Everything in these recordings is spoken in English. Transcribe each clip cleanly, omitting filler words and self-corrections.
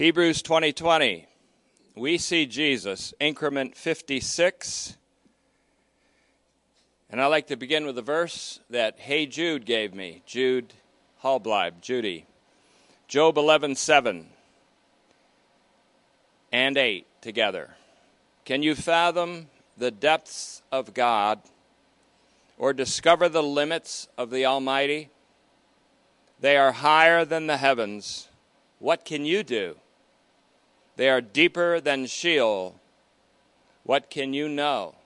Hebrews 20:20, we see Jesus, increment 56. And I like to begin with a verse that Hey Jude gave me, Jude Hallbleib, Judy. Job 11:7 and 8 together. Can you fathom the depths of God or discover the limits of the Almighty? They are higher than the heavens. What can you do? They are deeper than Sheol. What can you know?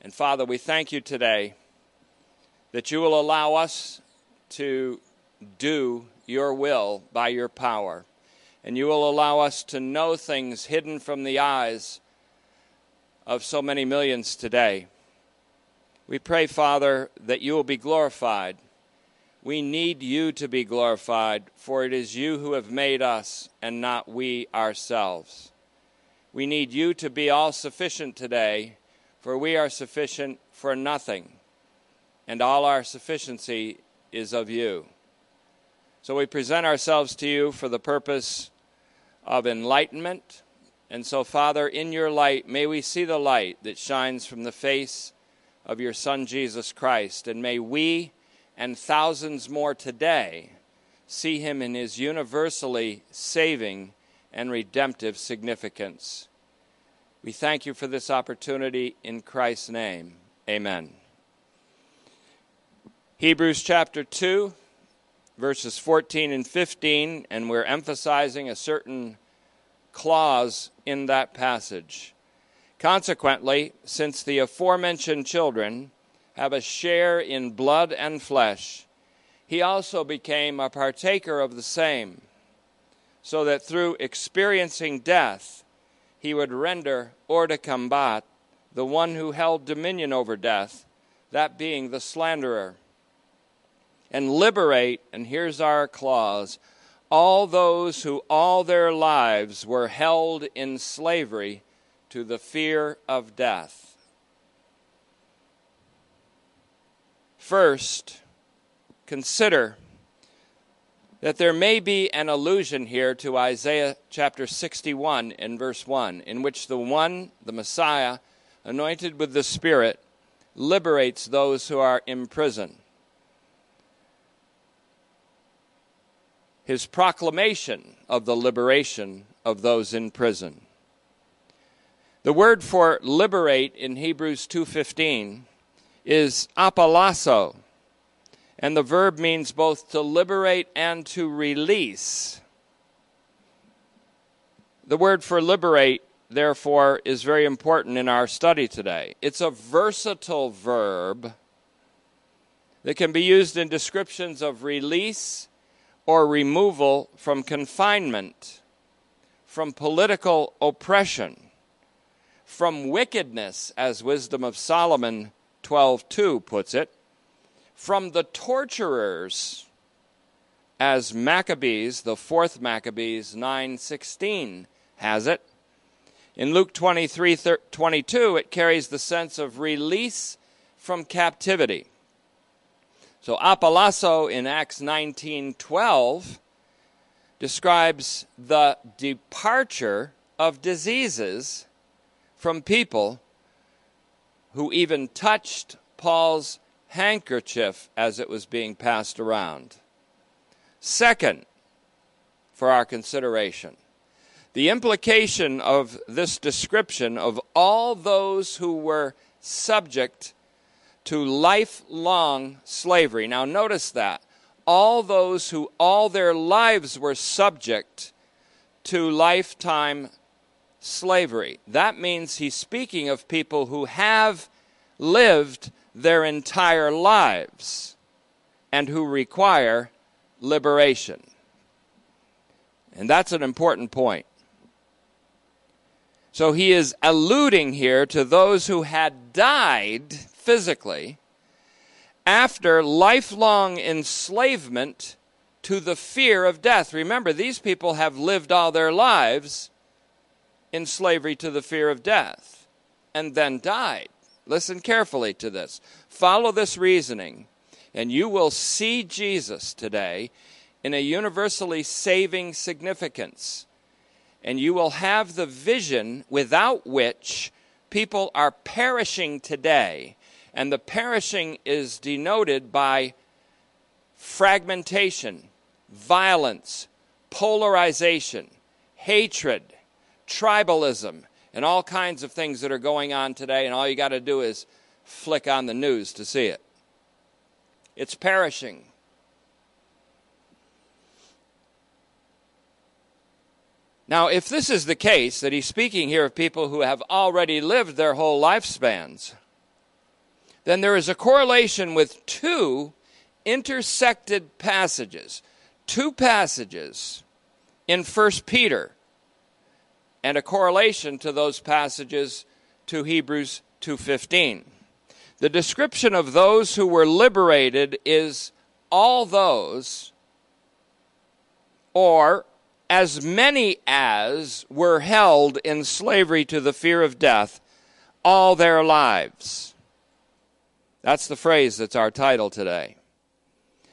And Father, we thank you today that you will allow us to do your will by your power. And you will allow us to know things hidden from the eyes of so many millions today. We pray, Father, that you will be glorified. We need you to be glorified, for it is you who have made us and not we ourselves. We need you to be all sufficient today, for we are sufficient for nothing, and all our sufficiency is of you. So we present ourselves to you for the purpose of enlightenment. And so, Father, in your light, may we see the light that shines from the face of your Son, Jesus Christ. And may we and thousands more today see him in his universally saving and redemptive significance. We thank you for this opportunity in Christ's name. Amen. Hebrews chapter 2, verses 14 and 15, and we're emphasizing a certain clause in that passage. Consequently, since the aforementioned children have a share in blood and flesh, he also became a partaker of the same, so that through experiencing death, he would render hors de combat the one who held dominion over death, that being the slanderer, and liberate, and here's our clause, all those who all their lives were held in slavery to the fear of death. First, consider that there may be an allusion here to Isaiah chapter 61 and verse 1, in which the one, the Messiah, anointed with the Spirit, liberates those who are imprisoned. His proclamation of the liberation of those in prison. The word for liberate in Hebrews 2:15 is apolasso. And the verb means both to liberate and to release. The word for liberate, therefore, is very important in our study today. It's a versatile verb that can be used in descriptions of release or removal from confinement, from political oppression, from wickedness, as Wisdom of Solomon 12:2 puts it, from the torturers, as Maccabees, the fourth Maccabees 9:16 has it. In Luke 23:22, it carries the sense of release from captivity. So apolasso in Acts 19:12 describes the departure of diseases from people who even touched Paul's handkerchief as it was being passed around. Second, for our consideration, the implication of this description of all those who were subject to lifelong slavery. Now notice that. All those who all their lives were subject to lifetime slavery. That means he's speaking of people who have lived their entire lives and who require liberation. And that's an important point. So he is alluding here to those who had died physically after lifelong enslavement to the fear of death. Remember, these people have lived all their lives in slavery to the fear of death and then died. Listen carefully to this. Follow this reasoning, and you will see Jesus today in a universally saving significance. And you will have the vision without which people are perishing today. And the perishing is denoted by fragmentation, violence, polarization, hatred, tribalism, and all kinds of things that are going on today. And all you got to do is flick on the news to see it. It's perishing. Now, if this is the case, that he's speaking here of people who have already lived their whole lifespans, then there is a correlation with two intersected passages. Two passages in 1 Peter, and a correlation to those passages to Hebrews 2:15. The description of those who were liberated is all those, or as many as were held in slavery to the fear of death all their lives. That's the phrase that's our title today.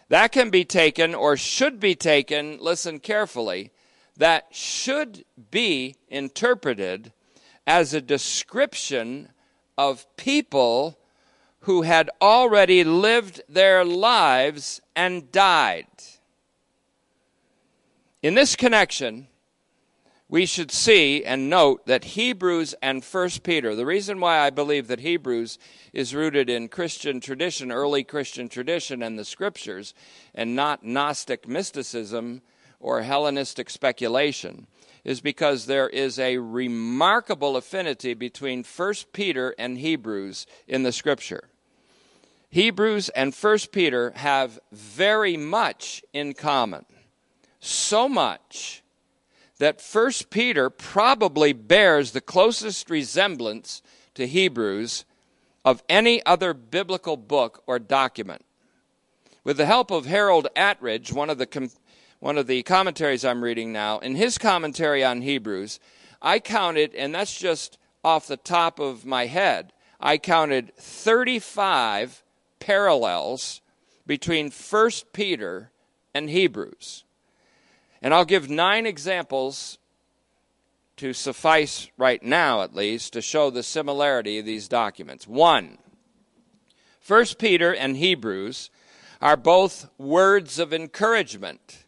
That can be taken, or should be taken, listen carefully, that should be interpreted as a description of people who had already lived their lives and died. In this connection, we should see and note that Hebrews and 1 Peter, the reason why I believe that Hebrews is rooted in Christian tradition, early Christian tradition and the Scriptures, and not Gnostic mysticism or Hellenistic speculation, is because there is a remarkable affinity between 1 Peter and Hebrews in the Scripture. Hebrews and 1 Peter have very much in common. So much that 1 Peter probably bears the closest resemblance to Hebrews of any other biblical book or document. With the help of Harold Attridge, one of the commentaries I'm reading now, in his commentary on Hebrews, I counted, and that's just off the top of my head, I counted 35 parallels between 1 Peter and Hebrews. And I'll give 9 examples to suffice right now, at least, to show the similarity of these documents. 1, 1 Peter and Hebrews are both words of encouragement,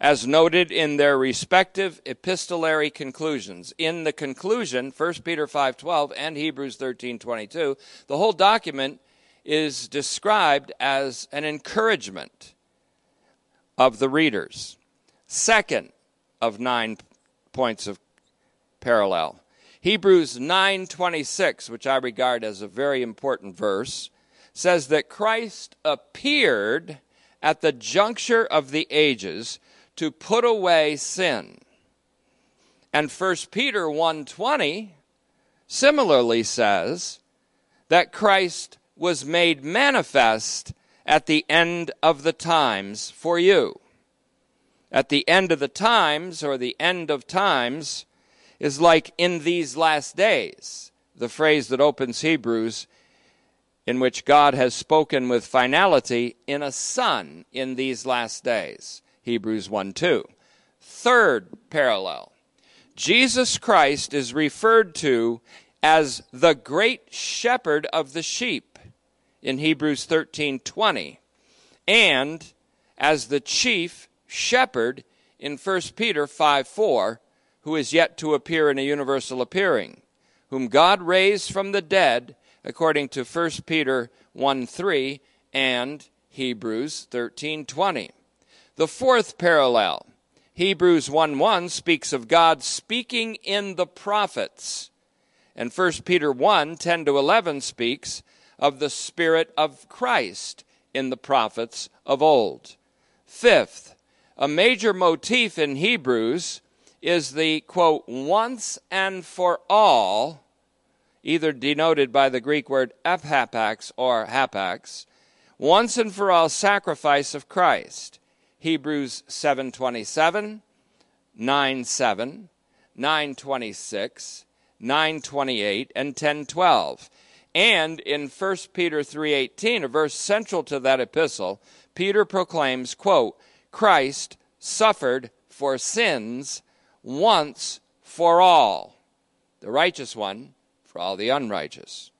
as noted in their respective epistolary conclusions. In the conclusion, 1 Peter 5:12 and Hebrews 13:22, the whole document is described as an encouragement of the readers. Second of 9 points of parallel, Hebrews 9:26, which I regard as a very important verse, says that Christ appeared at the juncture of the ages to put away sin. And 1 Peter 1:20 similarly says that Christ was made manifest at the end of the times for you. At the end of the times, or the end of times, is like in these last days, the phrase that opens Hebrews, in which God has spoken with finality in a son in these last days, Hebrews 1:2. Third parallel, Jesus Christ is referred to as the great shepherd of the sheep in Hebrews 13:20, and as the chief shepherd in 1 Peter 5:4, who is yet to appear in a universal appearing, whom God raised from the dead, according to 1 Peter 1:3 and Hebrews 13:20. The fourth parallel, Hebrews 1:1 speaks of God speaking in the prophets, and 1 Peter 1:10-11 speaks of the Spirit of Christ in the prophets of old. Fifth, a major motif in Hebrews is the, quote, once and for all, either denoted by the Greek word ephapax or hapax, once and for all sacrifice of Christ. Hebrews 7:27, 9:7, 9:26, 9:28, and 10:12. And in 1 Peter 3:18, a verse central to that epistle, Peter proclaims, quote, Christ suffered for sins once for all, the righteous one for all the unrighteous.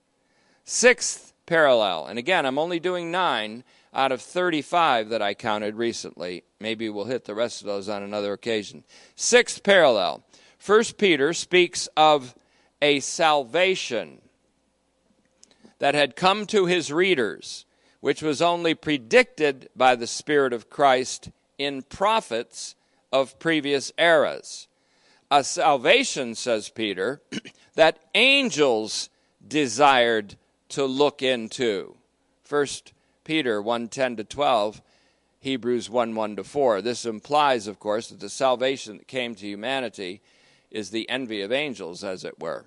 Sixth parallel, and again, I'm only doing 9 out of 35 that I counted recently. Maybe we'll hit the rest of those on another occasion. Sixth parallel, 1 Peter speaks of a salvation that had come to his readers, which was only predicted by the Spirit of Christ in prophets of previous eras. A salvation, says Peter, that angels desired to look into. 1 Peter 1:10-12, Hebrews 1:1-4. This implies, of course, that the salvation that came to humanity is the envy of angels, as it were.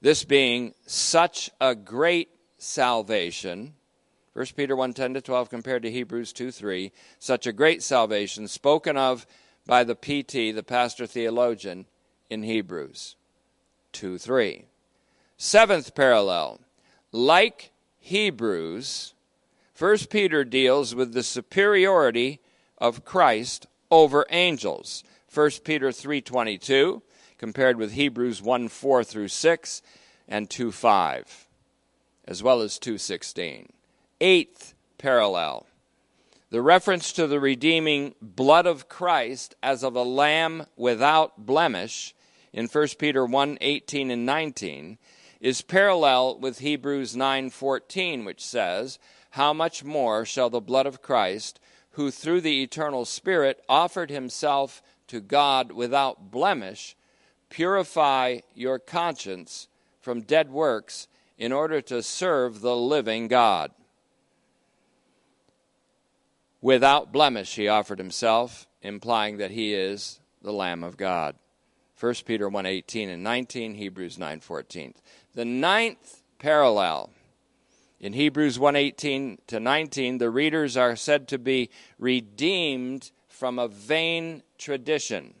This being such a great salvation, 1 Peter 1:10-12 compared to Hebrews 2:3, such a great salvation spoken of by the PT, the pastor theologian, in Hebrews 2:3. Seventh parallel, like Hebrews, 1 Peter deals with the superiority of Christ over angels. 1 Peter 3:22 compared with Hebrews 1:4-6 and 2:5, as well as 2:16. Eighth parallel, the reference to the redeeming blood of Christ as of a lamb without blemish in 1 Peter 1:18 and 19 is parallel with Hebrews 9:14, which says, "How much more shall the blood of Christ, who through the eternal Spirit offered himself to God without blemish, purify your conscience from dead works in order to serve the living God." Without blemish he offered himself, implying that he is the Lamb of God. 1 Peter 1:18 and 19, Hebrews 9:14. The ninth parallel. In Hebrews 1:18-19, the readers are said to be redeemed from a vain tradition,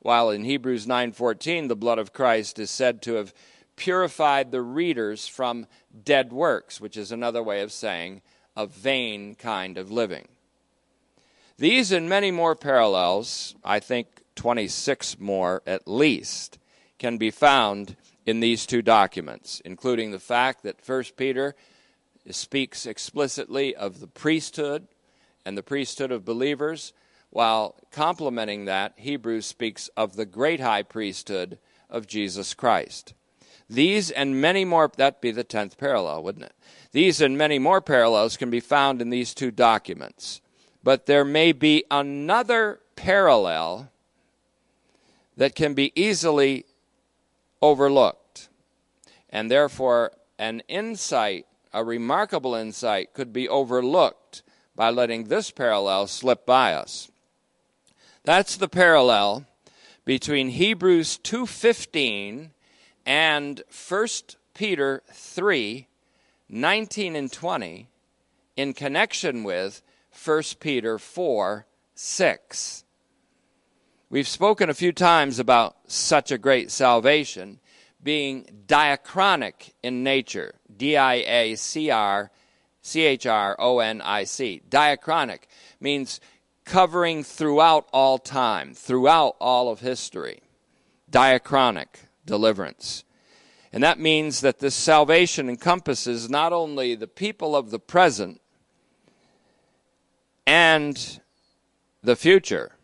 while in Hebrews 9:14, the blood of Christ is said to have purified the readers from dead works, which is another way of saying a vain kind of living. These and many more parallels, I think 26 more at least, can be found in these two documents, including the fact that 1 Peter speaks explicitly of the priesthood and the priesthood of believers, while complementing that, Hebrews speaks of the great high priesthood of Jesus Christ. These and many more, that'd be the 10th parallel, wouldn't it? These and many more parallels can be found in these two documents. But there may be another parallel that can be easily overlooked. And therefore, an insight, a remarkable insight, could be overlooked by letting this parallel slip by us. That's the parallel between Hebrews 2:15 and 1 Peter 3:19 and 20 in connection with 1 Peter 4:6. We've spoken a few times about such a great salvation being diachronic in nature, diachronic. Diachronic means covering throughout all time, throughout all of history. Diachronic deliverance. And that means that this salvation encompasses not only the people of the present and the future,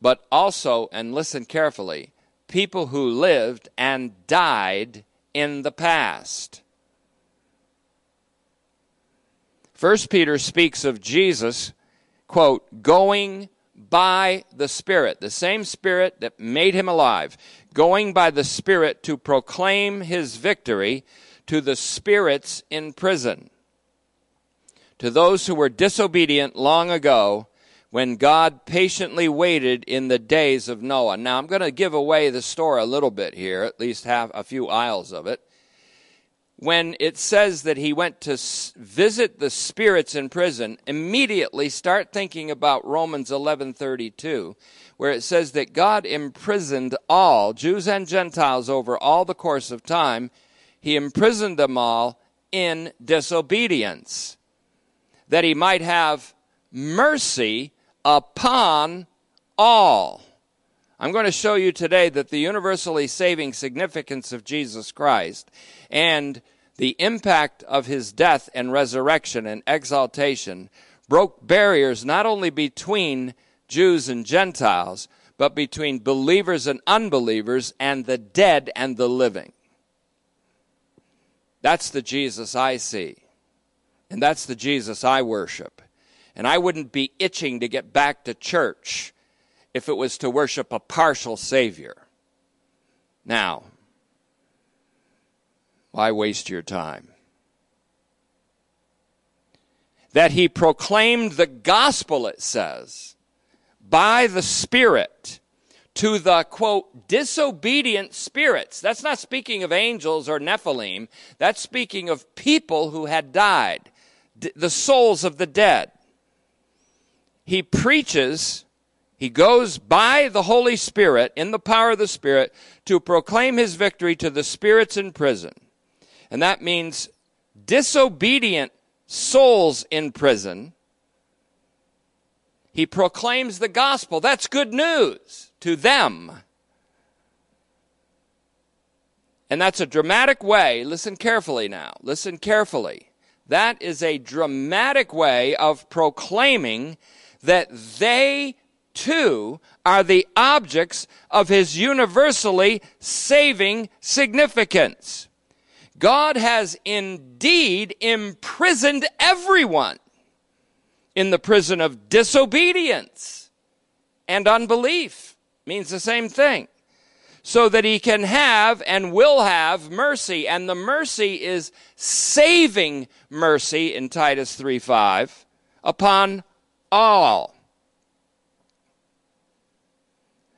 but also, and listen carefully, people who lived and died in the past. 1 Peter speaks of Jesus, quote, going by the Spirit, the same Spirit that made him alive, going by the Spirit to proclaim his victory to the spirits in prison, to those who were disobedient long ago when God patiently waited in the days of Noah. Now, I'm going to give away the story a little bit here, at least have a few aisles of it. When it says that he went to visit the spirits in prison, immediately start thinking about Romans 11:32, where it says that God imprisoned all, Jews and Gentiles, over all the course of time. He imprisoned them all in disobedience, that he might have mercy upon all. I'm going to show you today that the universally saving significance of Jesus Christ and the impact of his death and resurrection and exaltation broke barriers not only between Jews and Gentiles, but between believers and unbelievers and the dead and the living. That's the Jesus I see. And that's the Jesus I worship. And I wouldn't be itching to get back to church if it was to worship a partial Savior. Now, why waste your time? That he proclaimed the gospel, it says, by the Spirit to the, quote, disobedient spirits. That's not speaking of angels or Nephilim. That's speaking of people who had died, the souls of the dead. He preaches, he goes by the Holy Spirit, in the power of the Spirit, to proclaim his victory to the spirits in prison. And that means disobedient souls in prison. He proclaims the gospel. That's good news to them. And that's a dramatic way. Listen carefully now. Listen carefully. That is a dramatic way of proclaiming that they too are the objects of his universally saving significance. God has indeed imprisoned everyone in the prison of disobedience and unbelief. Means the same thing. So that he can have and will have mercy. And the mercy is saving mercy in Titus 3:5 upon all.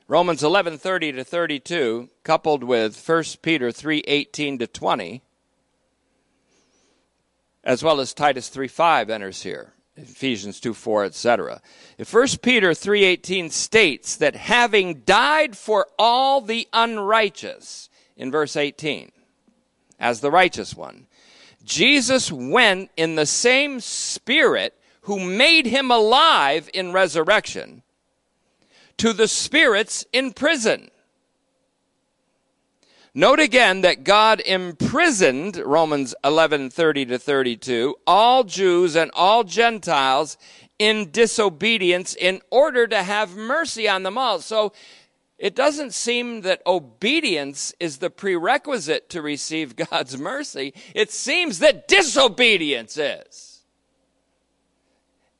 Romans 11:30 to 32 coupled with 1 Peter 3:18 to 20 as well as Titus 3:5 enters here. Ephesians 2:4, etc. If 1 Peter 3:18 states that having died for all the unrighteous, in verse 18, as the righteous one, Jesus went in the same Spirit who made him alive in resurrection to the spirits in prison. Note again that God imprisoned, Romans 11:30 to 32, all Jews and all Gentiles in disobedience in order to have mercy on them all. So it doesn't seem that obedience is the prerequisite to receive God's mercy. It seems that disobedience is.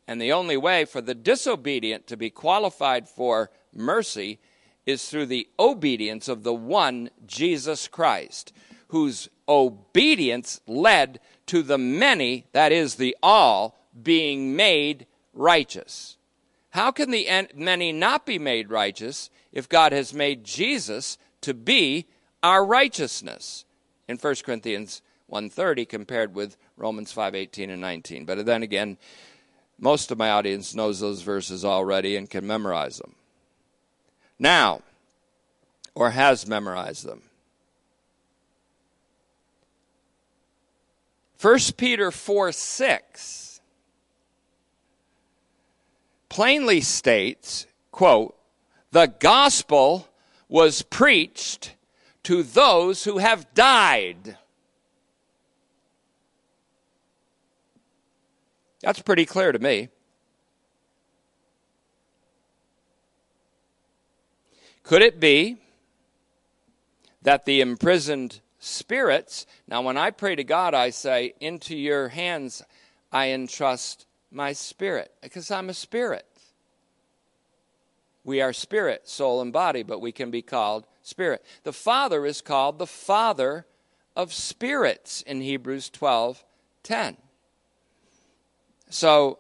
And the only way for the disobedient to be qualified for mercy is through the obedience of the one Jesus Christ, whose obedience led to the many, that is the all, being made righteous. How can the many not be made righteous if God has made Jesus to be our righteousness? In 1 Corinthians 1:30 compared with Romans 5:18 and 19. But then again, most of my audience knows those verses already and can memorize them. Now, or has memorized them. 1 Peter 4:6 plainly states, quote, the gospel was preached to those who have died. That's pretty clear to me. Could it be that the imprisoned spirits, now when I pray to God, I say, into your hands I entrust my spirit, because I'm a spirit. We are spirit, soul, and body, but we can be called spirit. The Father is called the Father of spirits in Hebrews 12:10. So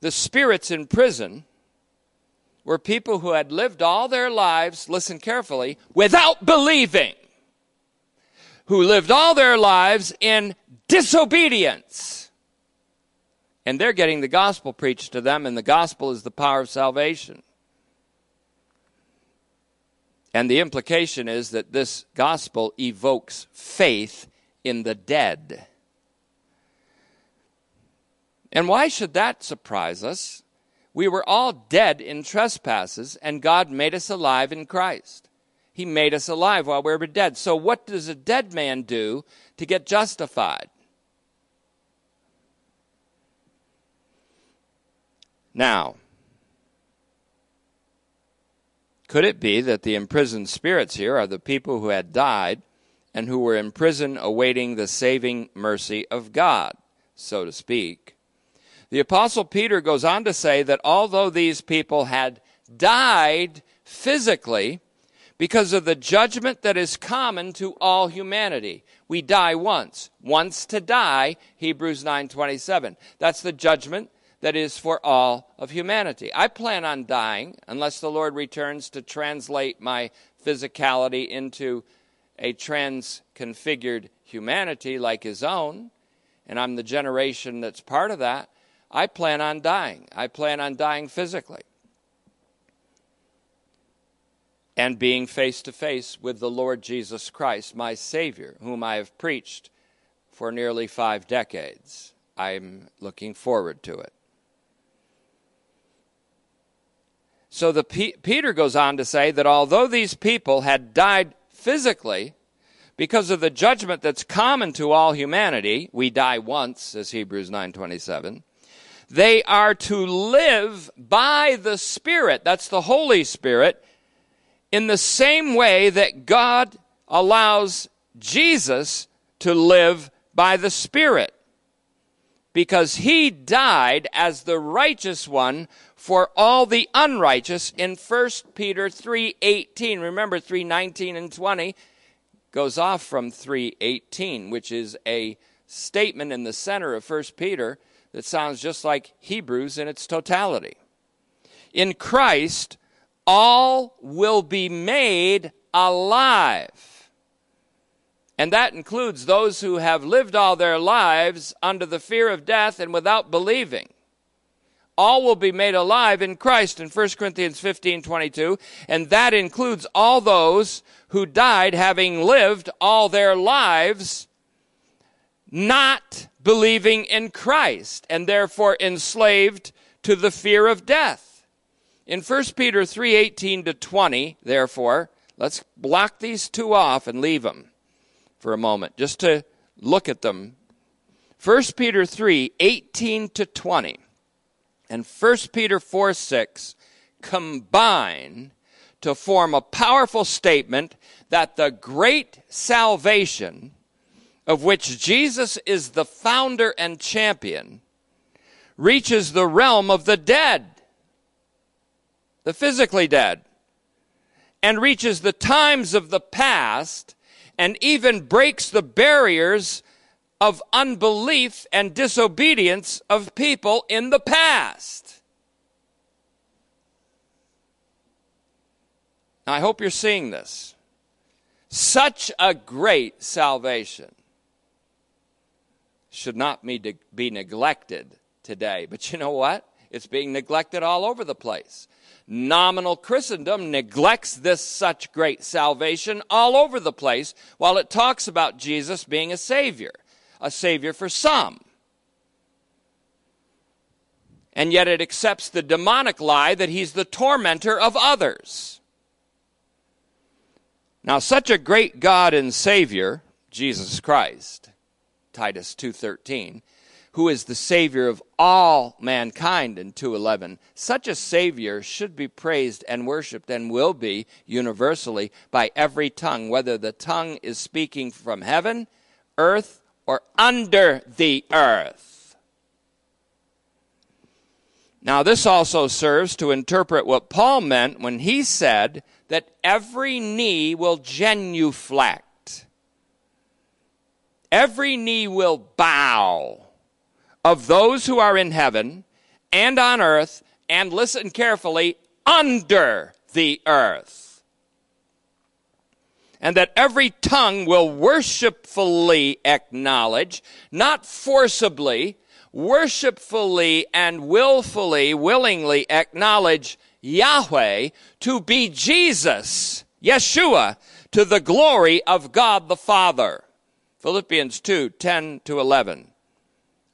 the spirits in prison were people who had lived all their lives, listen carefully, without believing, who lived all their lives in disobedience. And they're getting the gospel preached to them, and the gospel is the power of salvation. And the implication is that this gospel evokes faith in the dead. And why should that surprise us? We were all dead in trespasses, and God made us alive in Christ. He made us alive while we were dead. So what does a dead man do to get justified? Now, could it be that the imprisoned spirits here are the people who had died and who were in prison awaiting the saving mercy of God, so to speak? The Apostle Peter goes on to say that although these people had died physically because of the judgment that is common to all humanity, we die once. Once to die, Hebrews 9:27. That's the judgment that is for all of humanity. I plan on dying unless the Lord returns to translate my physicality into a transconfigured humanity like his own, and I'm the generation that's part of that. I plan on dying. I plan on dying physically and being face to face with the Lord Jesus Christ, my Savior, whom I have preached for nearly 5 decades. I'm looking forward to it. So Peter goes on to say that although these people had died physically, because of the judgment that's common to all humanity, we die once, as Hebrews 9:27, they are to live by the Spirit, that's the Holy Spirit, in the same way that God allows Jesus to live by the Spirit, because he died as the righteous one for all the unrighteous in 1 Peter 3:18. Remember, 3:19 and 20 goes off from 3:18, which is a statement in the center of 1 Peter that sounds just like Hebrews in its totality. In Christ, all will be made alive. And that includes those who have lived all their lives under the fear of death and without believing. All will be made alive in Christ in 1 Corinthians 15:22. And that includes all those who died having lived all their lives not believing in Christ, and therefore enslaved to the fear of death. In 1 Peter 3:18 to 20, therefore, let's block these two off and leave them for a moment, just to look at them. 1 Peter 3:18 to 20, and 1 Peter 4:6 combine to form a powerful statement that the great salvation of which Jesus is the founder and champion, reaches the realm of the dead, the physically dead, and reaches the times of the past, and even breaks the barriers of unbelief and disobedience of people in the past. Now, I hope you're seeing this. Such a great salvation should not be neglected today. But you know what? It's being neglected all over the place. Nominal Christendom neglects this such great salvation all over the place while it talks about Jesus being a savior for some. And yet it accepts the demonic lie that he's the tormentor of others. Now, such a great God and Savior, Jesus Christ, Titus 2:13, who is the Savior of all mankind in 2:11. Such a Savior should be praised and worshiped, and will be universally by every tongue, whether the tongue is speaking from heaven, earth, or under the earth. Now, this also serves to interpret what Paul meant when he said that every knee will genuflect. Every knee will bow of those who are in heaven and on earth, and listen carefully, under the earth. And that every tongue will worshipfully acknowledge, not forcibly, worshipfully and willfully, willingly acknowledge Yahweh to be Jesus, Yeshua, to the glory of God the Father. Philippians 2:10 to 11,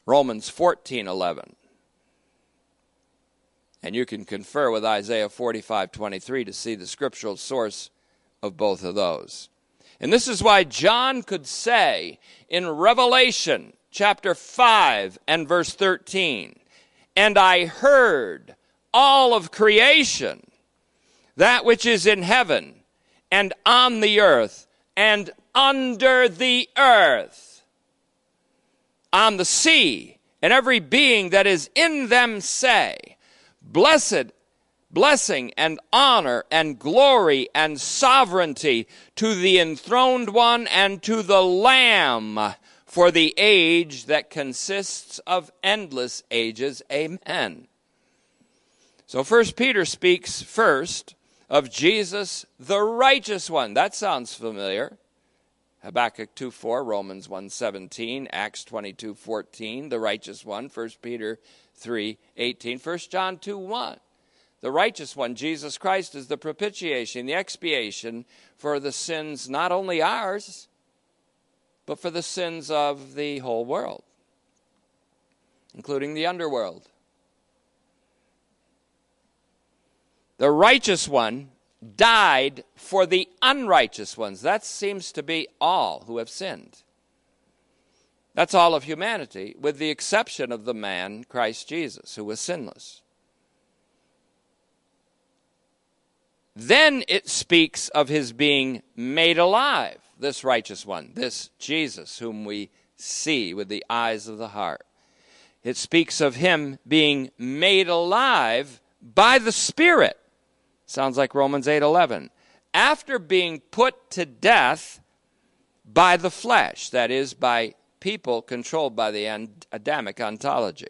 Romans 14:11. And you can confer with Isaiah 45:23 to see the scriptural source of both of those. And this is why John could say in Revelation chapter 5 and verse 13, "And I heard all of creation, that which is in heaven and on the earth and under the earth, on the sea, and every being that is in them say, blessing and honor and glory and sovereignty to the enthroned one and to the Lamb for the age that consists of endless ages. Amen." So 1 Peter speaks first of Jesus the righteous one. That sounds familiar. Habakkuk 2:4, Romans 1:17, Acts 22:14, the righteous one, 1 Peter 3:18, 1 John 2:1. The righteous one, Jesus Christ, is the propitiation, the expiation for the sins not only ours, but for the sins of the whole world, including the underworld. The righteous one died for the unrighteous ones. That seems to be all who have sinned. That's all of humanity, with the exception of the man, Christ Jesus, who was sinless. Then it speaks of his being made alive, this righteous one, this Jesus whom we see with the eyes of the heart. It speaks of him being made alive by the Spirit. Sounds like Romans 8:11. After being put to death by the flesh, that is, by people controlled by the Adamic ontology.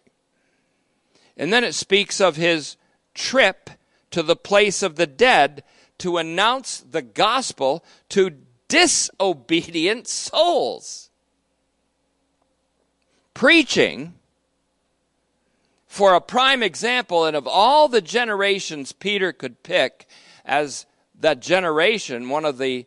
And then it speaks of his trip to the place of the dead to announce the gospel to disobedient souls, preaching, for a prime example, and of all the generations Peter could pick as that generation, one of the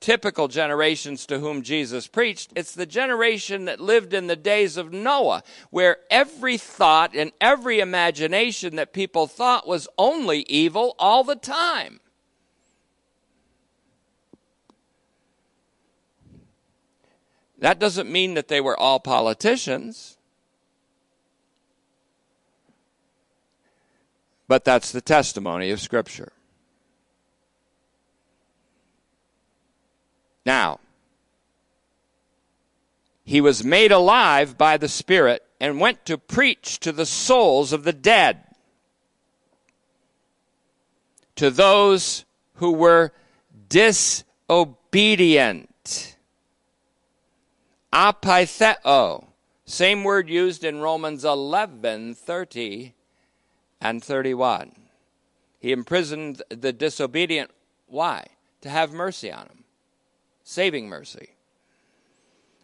typical generations to whom Jesus preached, it's the generation that lived in the days of Noah, where every thought and every imagination that people thought was only evil all the time. That doesn't mean that they were all politicians. But that's the testimony of Scripture. Now, he was made alive by the Spirit and went to preach to the souls of the dead, to those who were disobedient. Apatheo, same word used in Romans 11:30 and 31. He imprisoned the disobedient. Why? To have mercy on them. Saving mercy.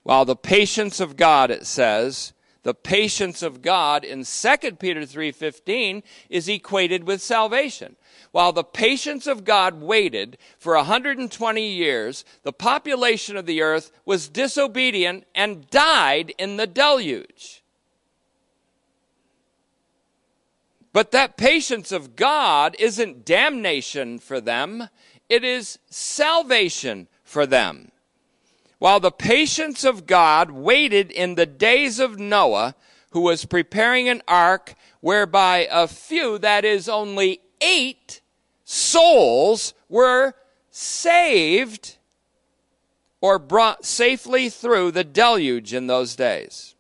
While the patience of God, it says, the patience of God in 2 Peter 3:15 is equated with salvation. While the patience of God waited for 120 years, the population of the earth was disobedient and died in the deluge. But that patience of God isn't damnation for them. It is salvation for them. While the patience of God waited in the days of Noah, who was preparing an ark whereby a few, that is only 8 souls, were saved or brought safely through the deluge in those days.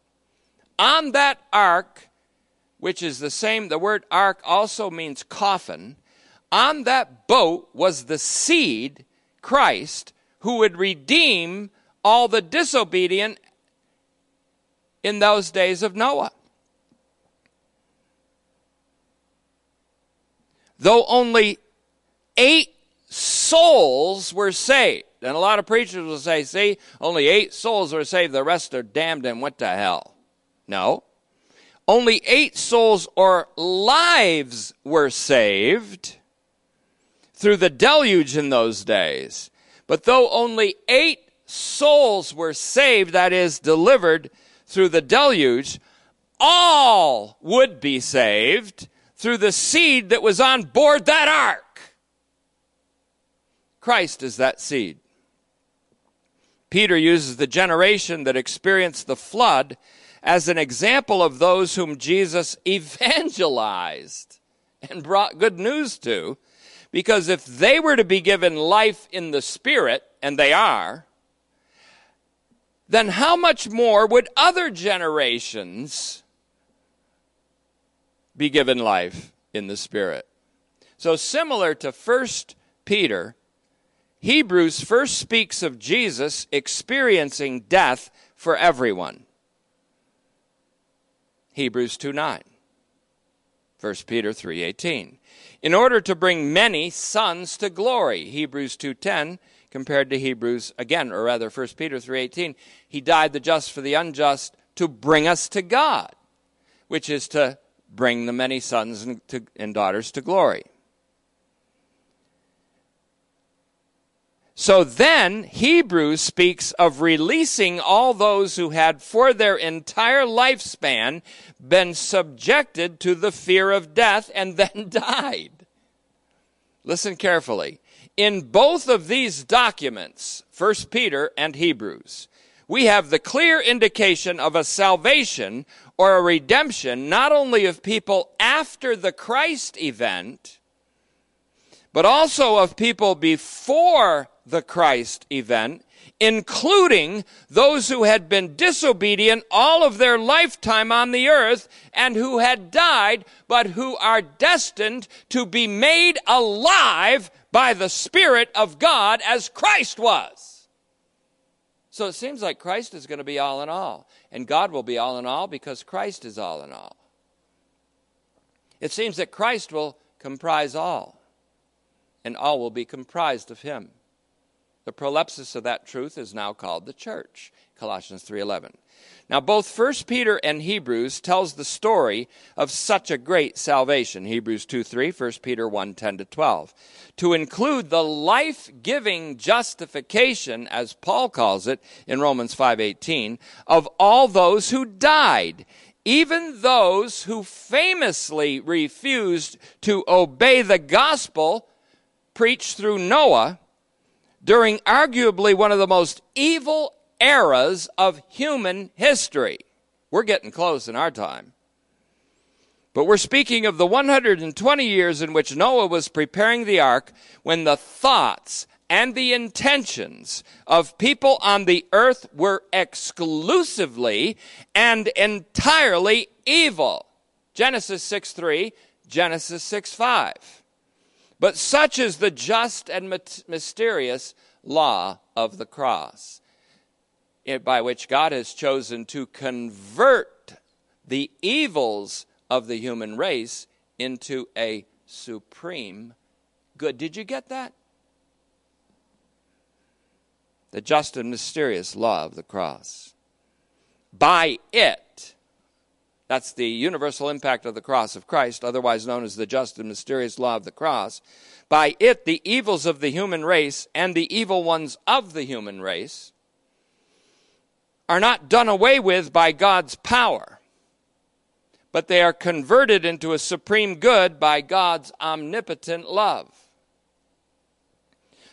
On that ark, which is the same, the word ark also means coffin. On that boat was the seed, Christ, who would redeem all the disobedient in those days of Noah. Though only 8 souls were saved, and a lot of preachers will say, see, only 8 souls were saved, the rest are damned and went to hell. No. Only 8 souls or lives were saved through the deluge in those days. But though only 8 souls were saved, that is, delivered through the deluge, all would be saved through the seed that was on board that ark. Christ is that seed. Peter uses the generation that experienced the flood as an example of those whom Jesus evangelized and brought good news to, because if they were to be given life in the Spirit, and they are, then how much more would other generations be given life in the Spirit? So similar to 1 Peter, Hebrews first speaks of Jesus experiencing death for everyone. Hebrews 2:9, 1 Peter 3:18. In order to bring many sons to glory, Hebrews 2:10 compared to Hebrews, again, or rather 1 Peter 3:18, he died the just for the unjust to bring us to God, which is to bring the many sons and daughters to glory. So then Hebrews speaks of releasing all those who had for their entire lifespan been subjected to the fear of death and then died. Listen carefully. In both of these documents, 1 Peter and Hebrews, we have the clear indication of a salvation or a redemption not only of people after the Christ event, but also of people before the Christ event, including those who had been disobedient all of their lifetime on the earth and who had died, but who are destined to be made alive by the Spirit of God as Christ was. So it seems like Christ is going to be all in all, and God will be all in all because Christ is all in all. It seems that Christ will comprise all, and all will be comprised of him. The prolepsis of that truth is now called the church, Colossians 3:11. Now, both 1 Peter and Hebrews tells the story of such a great salvation, Hebrews 2:3, 1 Peter 1:10-12, to include the life-giving justification, as Paul calls it in Romans 5:18, of all those who died, even those who famously refused to obey the gospel preached through Noah during arguably one of the most evil eras of human history. We're getting close in our time. But we're speaking of the 120 years in which Noah was preparing the ark, when the thoughts and the intentions of people on the earth were exclusively and entirely evil. Genesis 6:3, Genesis 6:5. But such is the just and mysterious law of the cross, by which God has chosen to convert the evils of the human race into a supreme good. Did you get that? The just and mysterious law of the cross. By it, that's the universal impact of the cross of Christ, otherwise known as the just and mysterious law of the cross. By it, the evils of the human race and the evil ones of the human race are not done away with by God's power, but they are converted into a supreme good by God's omnipotent love.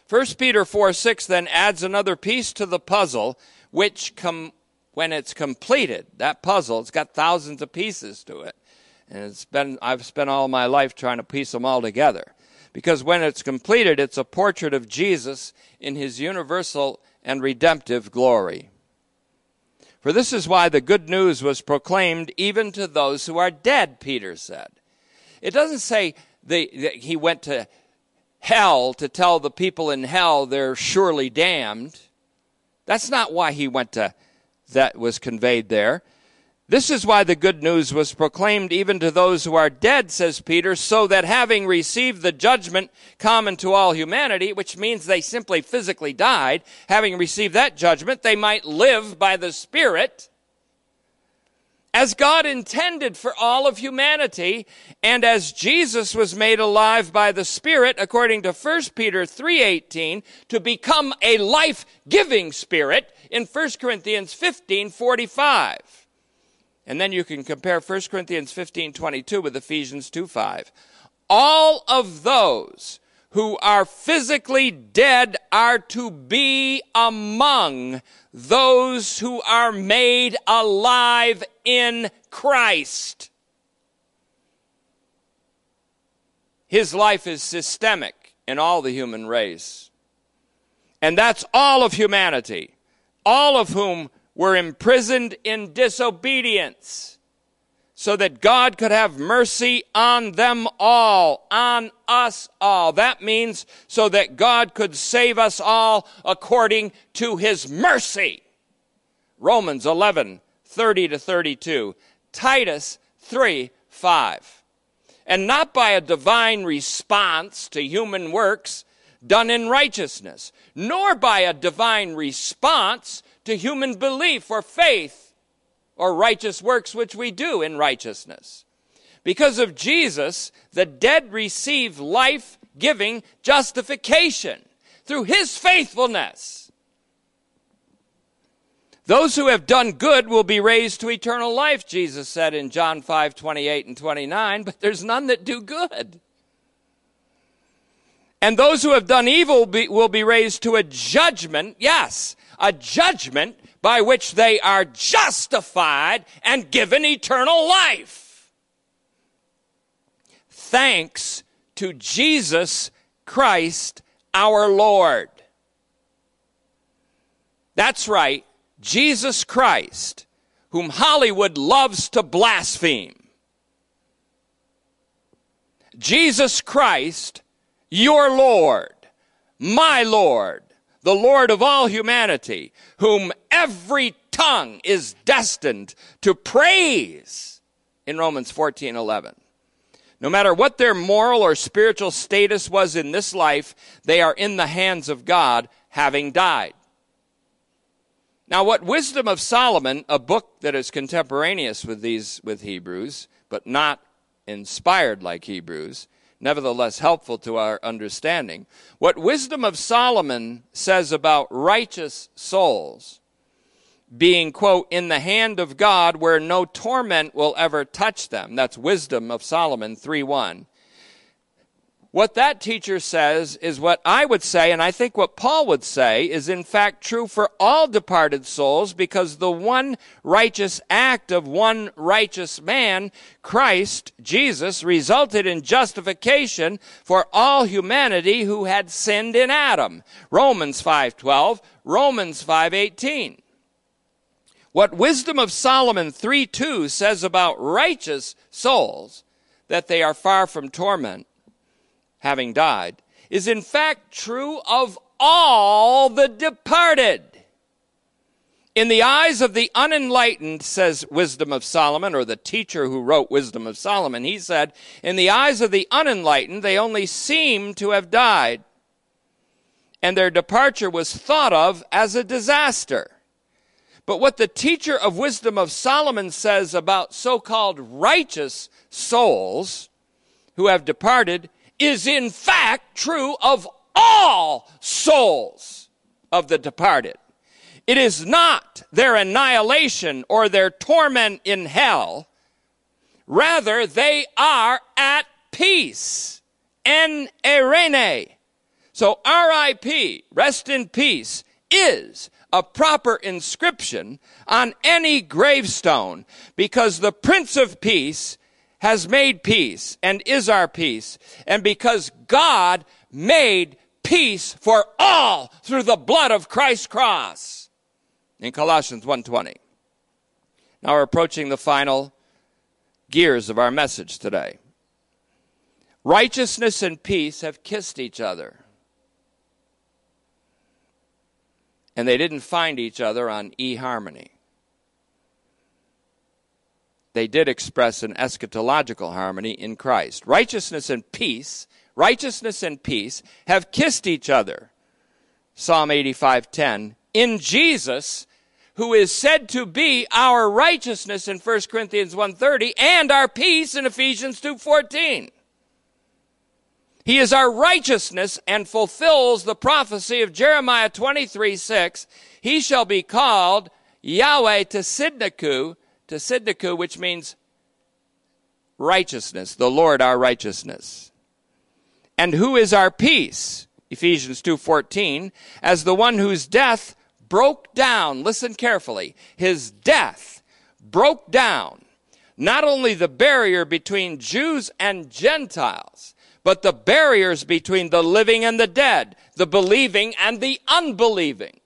1 Peter 4:6 then adds another piece to the puzzle, which when it's completed, that puzzle, it's got thousands of pieces to it. And I've spent all my life trying to piece them all together. Because when it's completed, it's a portrait of Jesus in his universal and redemptive glory. For this is why the good news was proclaimed even to those who are dead, Peter said. It doesn't say that he went to hell to tell the people in hell they're surely damned. That's not why he went to hell. That was conveyed there. This is why the good news was proclaimed even to those who are dead, says Peter, so that having received the judgment common to all humanity, which means they simply physically died, having received that judgment, they might live by the Spirit as God intended for all of humanity, and as Jesus was made alive by the Spirit, according to 1 Peter 3:18, to become a life-giving Spirit, in 1 Corinthians 15:45. And then you can compare 1 Corinthians 15:22 with Ephesians 2:5. All of those who are physically dead are to be among those who are made alive in Christ. His life is systemic in all the human race. And that's all of humanity, all of whom were imprisoned in disobedience so that God could have mercy on them all, on us all. That means so that God could save us all according to his mercy. Romans 11:30-32, Titus 3:5. And not by a divine response to human works done in righteousness, nor by a divine response to human belief or faith or righteous works which we do in righteousness. Because of Jesus, the dead receive life-giving justification through his faithfulness. Those who have done good will be raised to eternal life, Jesus said in John 5:28 and 29, but there's none that do good. And those who have done evil will be raised to a judgment, yes, a judgment by which they are justified and given eternal life. Thanks to Jesus Christ, our Lord. That's right, Jesus Christ, whom Hollywood loves to blaspheme. Jesus Christ, your Lord, my Lord, the Lord of all humanity, whom every tongue is destined to praise in Romans 14:11. No matter what their moral or spiritual status was in this life, they are in the hands of God, having died. Now, what Wisdom of Solomon, a book that is contemporaneous with Hebrews, but not inspired like Hebrews, nevertheless helpful to our understanding. What Wisdom of Solomon says about righteous souls being, quote, in the hand of God where no torment will ever touch them. That's Wisdom of Solomon 3:1. What that teacher says is what I would say, and I think what Paul would say is in fact true for all departed souls, because the one righteous act of one righteous man, Christ Jesus, resulted in justification for all humanity who had sinned in Adam. Romans 5:12, Romans 5:18. What Wisdom of Solomon 3:2 says about righteous souls, that they are far from torment, having died, is in fact true of all the departed. In the eyes of the unenlightened, says Wisdom of Solomon, or the teacher who wrote Wisdom of Solomon, he said, in the eyes of the unenlightened, they only seem to have died, and their departure was thought of as a disaster. But what the teacher of Wisdom of Solomon says about so-called righteous souls who have departed is in fact true of all souls of the departed. It is not their annihilation or their torment in hell. Rather, they are at peace. En irene. So R.I.P., rest in peace, is a proper inscription on any gravestone, because the Prince of Peace has made peace and is our peace. And because God made peace for all through the blood of Christ's cross in Colossians 1:20. Now we're approaching the final gears of our message today. Righteousness and peace have kissed each other. And they didn't find each other on eHarmony. They did express an eschatological harmony in Christ. Righteousness and peace have kissed each other. Psalm 85:10, in Jesus, who is said to be our righteousness in 1 Corinthians 1:30, and our peace in Ephesians 2:14. He is our righteousness and fulfills the prophecy of Jeremiah 23:6. He shall be called Yahweh Tzidkenu, to tzedekah, which means righteousness, the Lord our righteousness. And who is our peace? Ephesians 2:14, as the one whose death broke down, listen carefully, his death broke down not only the barrier between Jews and Gentiles, but the barriers between the living and the dead, the believing and the unbelieving.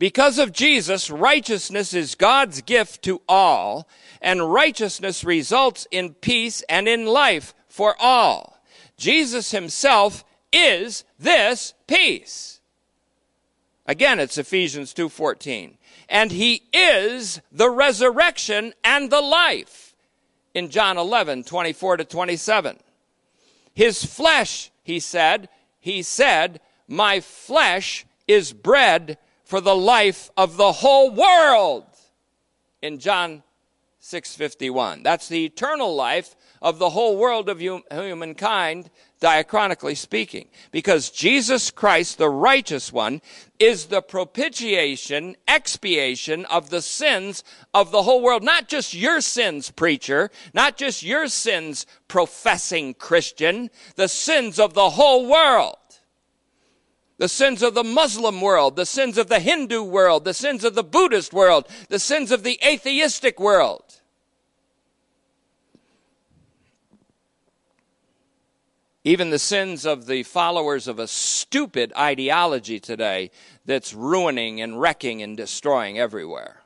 Because of Jesus, righteousness is God's gift to all, and righteousness results in peace and in life for all. Jesus himself is this peace. Again, it's Ephesians 2:14. And he is the resurrection and the life in John 11:24-27. His flesh, he said, my flesh is bread for the life of the whole world in John 6:51. That's the eternal life of the whole world of humankind, diachronically speaking, because Jesus Christ, the righteous one, is the propitiation, expiation of the sins of the whole world. Not just your sins, preacher, not just your sins, professing Christian, the sins of the whole world. The sins of the Muslim world, the sins of the Hindu world, the sins of the Buddhist world, the sins of the atheistic world. Even the sins of the followers of a stupid ideology today that's ruining and wrecking and destroying everywhere.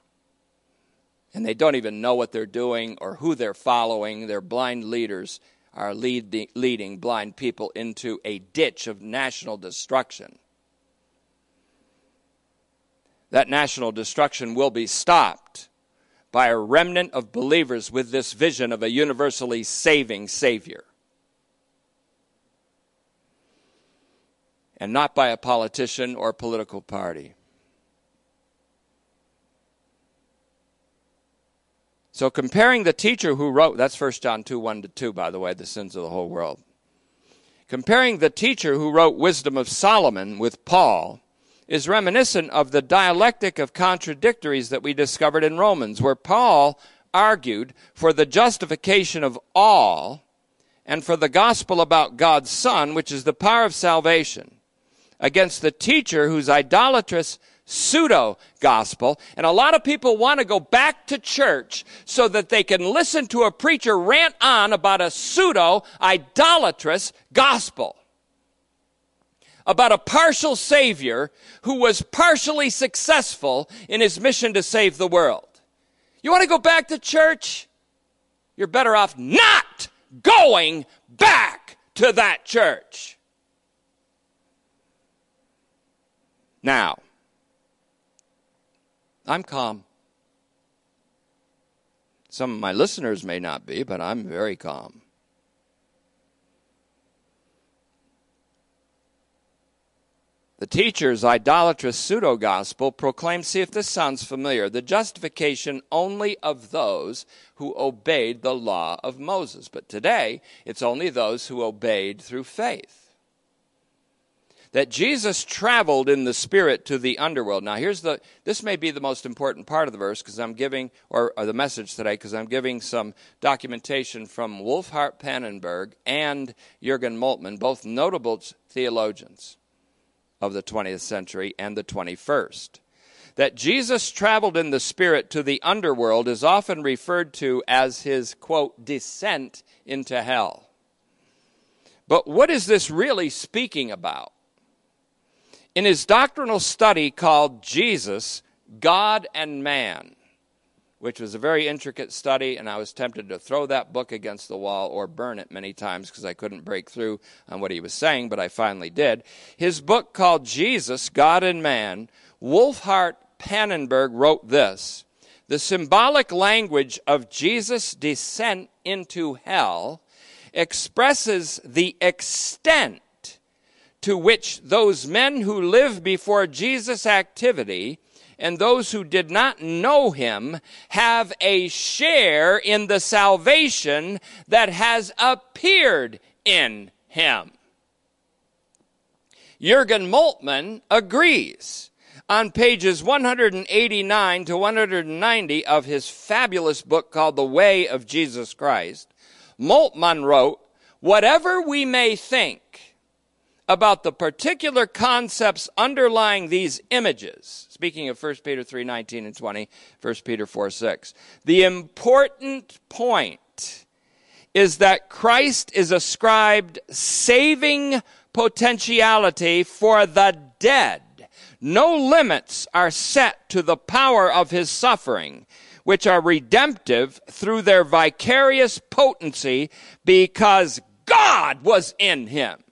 And they don't even know what they're doing or who they're following. Their blind leaders are leading blind people into a ditch of national destruction. That national destruction will be stopped by a remnant of believers with this vision of a universally saving Savior. And not by a politician or political party. So comparing the teacher who wrote, that's 1 John 2:1-2, by the way, the sins of the whole world. Comparing the teacher who wrote Wisdom of Solomon with Paul is reminiscent of the dialectic of contradictories that we discovered in Romans, where Paul argued for the justification of all and for the gospel about God's Son, which is the power of salvation, against the teacher whose idolatrous pseudo-gospel, and a lot of people want to go back to church so that they can listen to a preacher rant on about a pseudo-idolatrous gospel, about a partial Savior who was partially successful in his mission to save the world. You want to go back to church? You're better off not going back to that church. Now, I'm calm. Some of my listeners may not be, but I'm very calm. The teacher's idolatrous pseudo-gospel proclaims, see if this sounds familiar, the justification only of those who obeyed the law of Moses. But today, it's only those who obeyed through faith. That Jesus traveled in the Spirit to the underworld. Now, this may be the most important part of the verse because I'm giving, or the message today, because I'm giving some documentation from Wolfhart Pannenberg and Jürgen Moltmann, both notable theologians of the 20th century and the 21st. That Jesus traveled in the Spirit to the underworld is often referred to as his, quote, descent into hell. But what is this really speaking about? In his doctrinal study called Jesus, God and Man, which was a very intricate study, and I was tempted to throw that book against the wall or burn it many times because I couldn't break through on what he was saying, but I finally did. His book called Jesus, God and Man, Wolfhart Pannenberg wrote this: the symbolic language of Jesus' descent into hell expresses the extent to which those men who lived before Jesus' activity and those who did not know him have a share in the salvation that has appeared in him. Jürgen Moltmann agrees. on pages 189 to 190 of his fabulous book called The Way of Jesus Christ, Moltmann wrote, "Whatever we may think about the particular concepts underlying these images," speaking of 1 Peter 3:19 and 20, 1 Peter 4:6, "the important point is that Christ is ascribed saving potentiality for the dead. No limits are set to the power of his suffering, which are redemptive through their vicarious potency, because God was in him.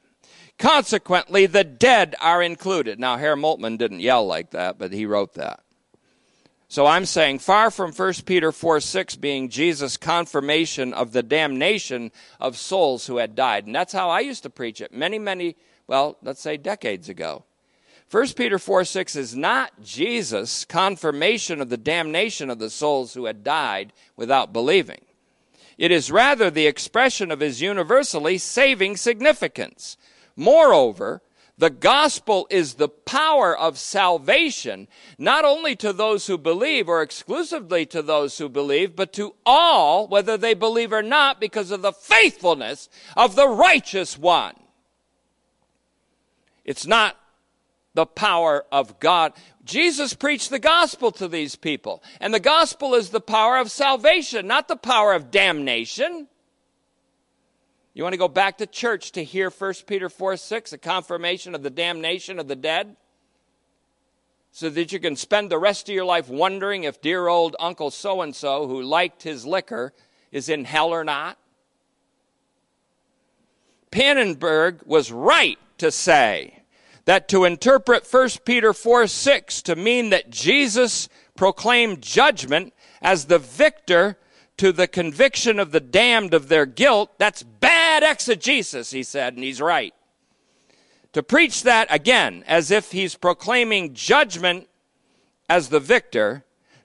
Consequently, the dead are included." Now, Herr Moltmann didn't yell like that, but he wrote that. So I'm saying, far from 1 Peter 4:6 being Jesus' confirmation of the damnation of souls who had died, and that's how I used to preach it let's say decades ago. 1 Peter 4:6 is not Jesus' confirmation of the damnation of the souls who had died without believing. It is rather the expression of his universally saving significance. Moreover, the gospel is the power of salvation, not only to those who believe or exclusively to those who believe, but to all, whether they believe or not, because of the faithfulness of the righteous one. It's not the power of God. Jesus preached the gospel to these people, and the gospel is the power of salvation, not the power of damnation. You want to go back to church to hear 1 Peter 4:6, a confirmation of the damnation of the dead, so that you can spend the rest of your life wondering if dear old Uncle so-and-so, who liked his liquor, is in hell or not? Pannenberg was right to say that to interpret 1 Peter 4:6 to mean that Jesus proclaimed judgment as the victor to the conviction of the damned of their guilt, that's bad exegesis, he said, and he's right. To preach that, again, as if he's proclaiming judgment as the victor,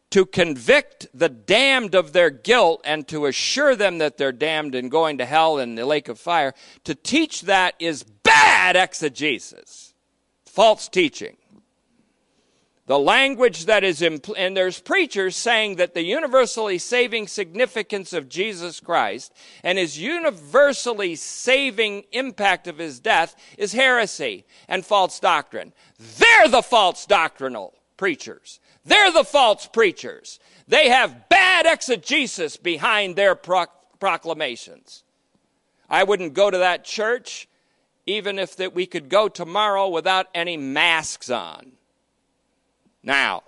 to convict the damned of their guilt and to assure them that they're damned and going to hell and the lake of fire, to teach that is bad exegesis. False teaching. The language that is and there's preachers saying that the universally saving significance of Jesus Christ and his universally saving impact of his death is heresy and false doctrine. They're the false doctrinal preachers. They're the false preachers. They have bad exegesis behind their proclamations. I wouldn't go to that church even if that we could go tomorrow without any masks on. Now,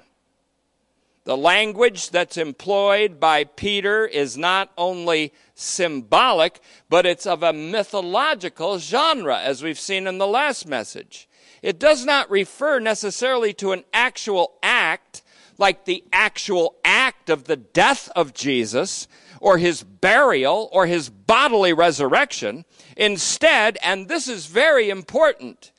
the language that's employed by Peter is not only symbolic, but it's of a mythological genre, as we've seen in the last message. It does not refer necessarily to an actual act, like the actual act of the death of Jesus, or his burial, or his bodily resurrection. Instead, and this is very important,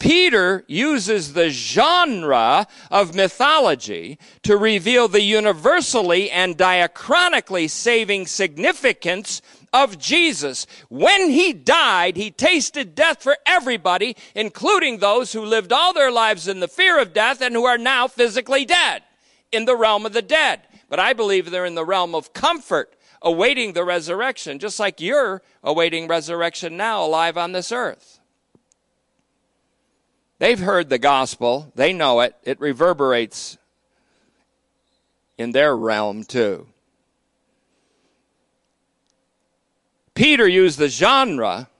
Peter uses the genre of mythology to reveal the universally and diachronically saving significance of Jesus. When he died, he tasted death for everybody, including those who lived all their lives in the fear of death and who are now physically dead, in the realm of the dead. But I believe they're in the realm of comfort, awaiting the resurrection, just like you're awaiting resurrection now alive on this earth. They've heard the gospel. They know it. It reverberates in their realm too. Peter used the genre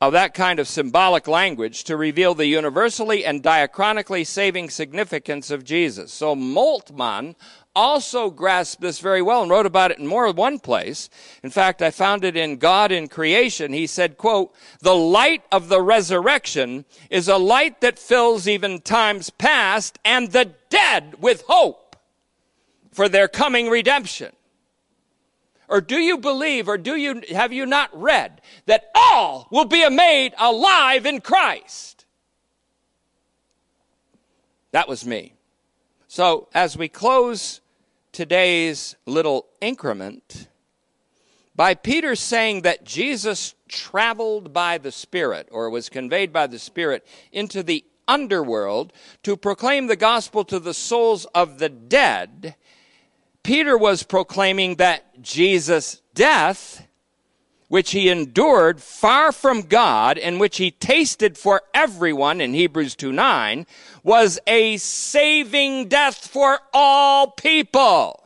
of that kind of symbolic language to reveal the universally and diachronically saving significance of Jesus. So Moltmann also grasped this very well and wrote about it in more than one place. In fact, I found it in God in Creation. He said, quote, "The light of the resurrection is a light that fills even times past and the dead with hope for their coming redemption." Or do you believe, or have you not read that all will be made alive in Christ? That was me. So as we close today's little increment, by Peter saying that Jesus traveled by the Spirit or was conveyed by the Spirit into the underworld to proclaim the gospel to the souls of the dead, Peter was proclaiming that Jesus' death, which he endured far from God and which he tasted for everyone in Hebrews 2:9, was a saving death for all people,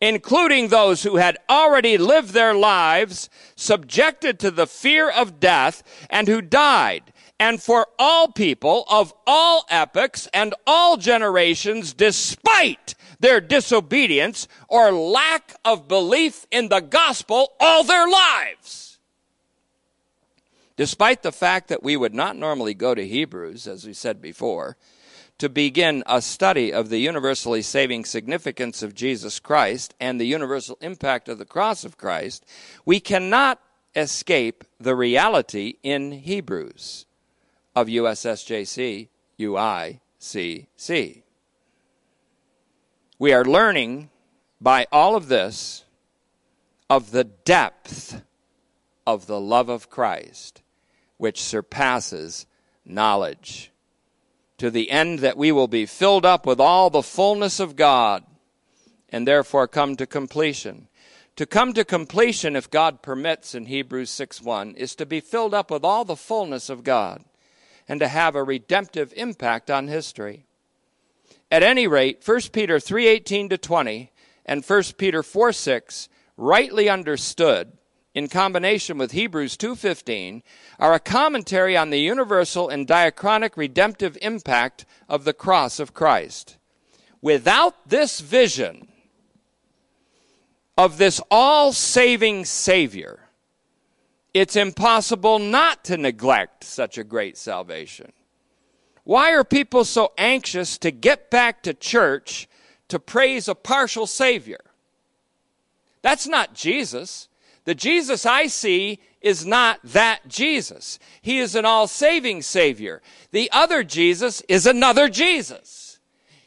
including those who had already lived their lives subjected to the fear of death and who died, and for all people of all epochs and all generations, despite their disobedience or lack of belief in the gospel all their lives. Despite the fact that we would not normally go to Hebrews, as we said before, to begin a study of the universally saving significance of Jesus Christ and the universal impact of the cross of Christ, we cannot escape the reality in Hebrews of USSJC, UICC. We are learning by all of this of the depth of the love of Christ, which surpasses knowledge, to the end that we will be filled up with all the fullness of God and therefore come to completion. To come to completion, if God permits, in Hebrews 6:1, is to be filled up with all the fullness of God and to have a redemptive impact on history. At any rate, 1 Peter 3:18-20 and 1 Peter 4:6, rightly understood, in combination with Hebrews 2:15, are a commentary on the universal and diachronic redemptive impact of the cross of Christ. Without this vision of this all-saving Savior, it's impossible not to neglect such a great salvation. Why are people so anxious to get back to church to praise a partial Savior? That's not Jesus. The Jesus I see is not that Jesus. He is an all-saving Savior. The other Jesus is another Jesus.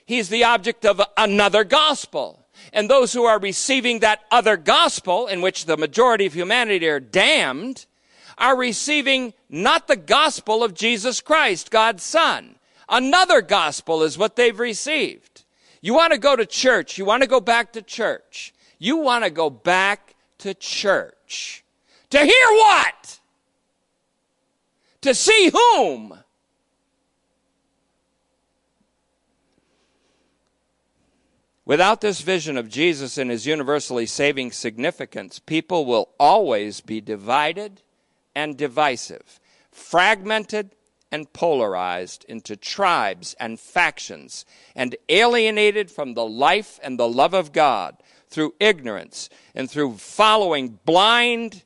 He's the object of another gospel. And those who are receiving that other gospel, in which the majority of humanity are damned, are receiving not the gospel of Jesus Christ, God's Son. Another gospel is what they've received. You want to go to church. You want to go back to church. You want to go back to church. To hear what? To see whom? Without this vision of Jesus and his universally saving significance, people will always be divided and divisive, fragmented and polarized into tribes and factions, and alienated from the life and the love of God through ignorance and through following blind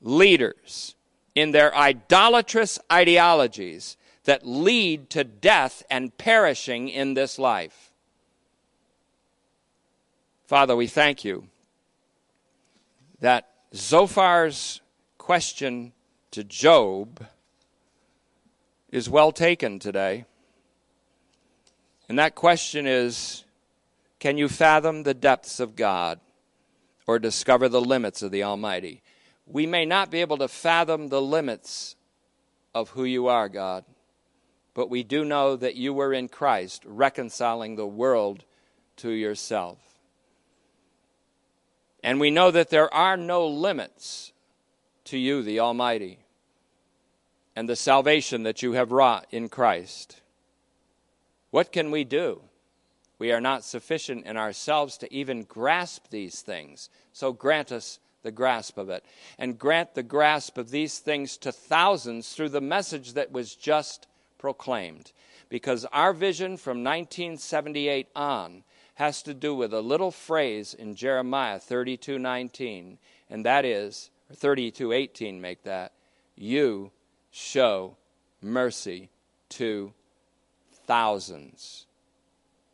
leaders in their idolatrous ideologies that lead to death and perishing in this life. Father, we thank you that Zophar's question to Job is well taken today. And that question is, can you fathom the depths of God or discover the limits of the Almighty? We may not be able to fathom the limits of who you are, God, but we do know that you were in Christ reconciling the world to yourself. And we know that there are no limits to you, the Almighty, and the salvation that you have wrought in Christ. What can we do? We are not sufficient in ourselves to even grasp these things. So grant us the grasp of it. And grant the grasp of these things to thousands through the message that was just proclaimed. Because our vision from 1978 on has to do with a little phrase in Jeremiah 32:19, and that is, or 32:18, make that, you show mercy to thousands.